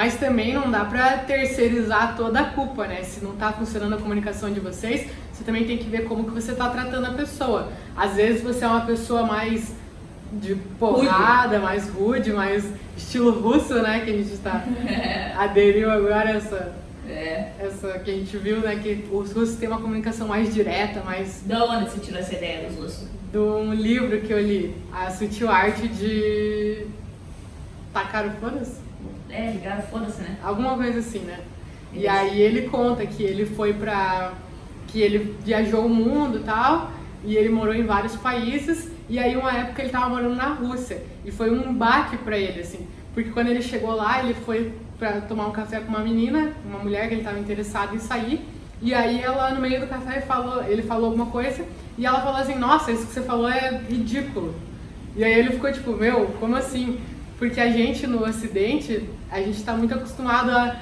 Mas também não dá pra terceirizar toda a culpa, né? Se não tá funcionando a comunicação de vocês, você também tem que ver como que você tá tratando a pessoa. Às vezes você é uma pessoa mais de porrada, rude, mais rude, mais estilo russo, né? Que a gente tá aderiu agora essa que a gente viu, né? Que os russos têm uma comunicação mais direta, mais... Da onde você tirou essa ideia dos russos? De um livro que eu li, A Sutil Arte de... Tacaram foda-se? É, ligaram foda-se, né? Alguma coisa assim, né? Isso. E aí ele conta que ele foi pra... que ele viajou o mundo e tal, e ele morou em vários países, e aí uma época ele tava morando na Rússia, e foi um baque pra ele, assim, porque quando ele chegou lá, ele foi pra tomar um café com uma menina, uma mulher que ele tava interessado em sair, e aí ela, no meio do café, ele falou alguma coisa, e ela falou assim, nossa, isso que você falou é ridículo. E aí ele ficou tipo, meu, como assim? Porque a gente, no Ocidente, a gente tá muito acostumado a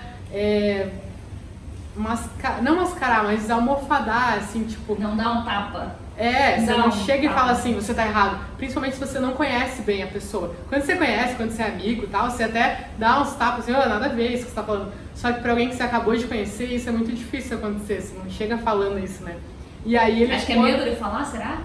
não mascarar, mas desalmofadar, assim, tipo... Não dá um tapa. É, você não chega e fala assim, você tá errado. Principalmente se você não conhece bem a pessoa. Quando você conhece, quando você é amigo e tal, você até dá uns tapas, assim, nada a ver isso que você tá falando. Só que pra alguém que você acabou de conhecer, isso é muito difícil acontecer, você não chega falando isso, né? E aí ele... Acho que é medo de falar, será?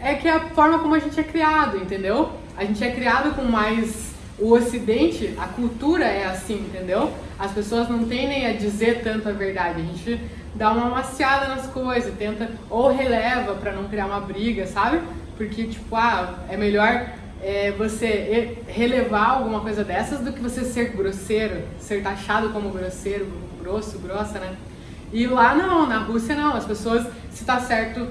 É que é a forma como a gente é criado, entendeu? A gente é criado com mais... O Ocidente, a cultura é assim, entendeu? As pessoas não tendem a dizer tanto a verdade. A gente dá uma maciada nas coisas, tenta ou releva pra não criar uma briga, sabe? Porque, tipo, é melhor você relevar alguma coisa dessas do que você ser grosseiro, ser taxado como grosseiro, grosso, grossa, né? E lá não, na Rússia não, as pessoas, se tá certo,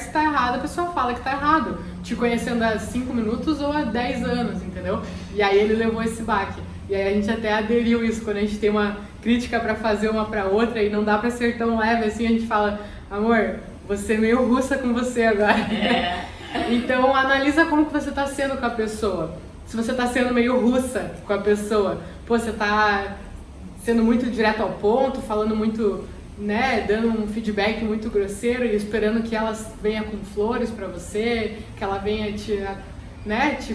se tá errado, a pessoa fala que tá errado, te conhecendo há 5 minutos ou há 10 anos, entendeu? E aí ele levou esse baque, e aí a gente até aderiu isso, quando a gente tem uma crítica pra fazer uma pra outra e não dá pra ser tão leve assim, a gente fala, amor, você é meio russa com você agora, então analisa como que você tá sendo com a pessoa, se você tá sendo meio russa com a pessoa, pô, você tá sendo muito direto ao ponto, falando muito... Né, dando um feedback muito grosseiro e esperando que ela venha com flores pra você, que ela venha te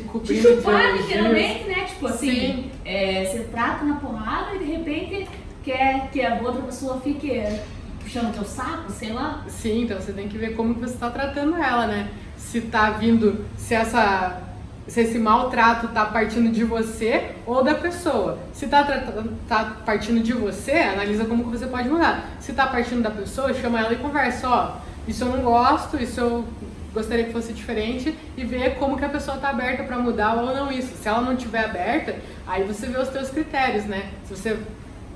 cobrindo. Te chupar, literalmente, né? Tipo assim, você trata na porrada e de repente quer que a outra pessoa fique puxando teu saco, sei lá. Sim, então você tem que ver como você tá tratando ela, né? Se tá vindo, se esse maltrato tá partindo de você ou da pessoa. Se tá partindo de você, analisa como que você pode mudar. Se tá partindo da pessoa, chama ela e conversa, ó, isso eu não gosto, isso eu gostaria que fosse diferente, e ver como que a pessoa tá aberta pra mudar ou não isso. Se ela não tiver aberta, aí você vê os teus critérios, né? Se você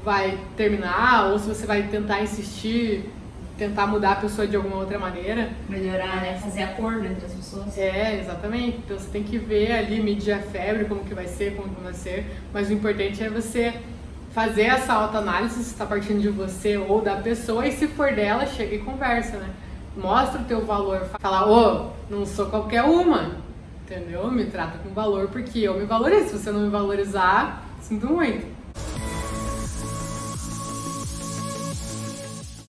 vai terminar ou se você vai tentar insistir, tentar mudar a pessoa de alguma outra maneira. Melhorar, né? Fazer acordo entre as pessoas. É, exatamente. Então você tem que ver ali, medir a febre, como que vai ser. Mas o importante é você fazer essa autoanálise, se está partindo de você ou da pessoa, e se for dela, chega e conversa, né? Mostra o teu valor. Fala, não sou qualquer uma, entendeu? Me trata com valor porque eu me valorizo. Se você não me valorizar, sinto muito.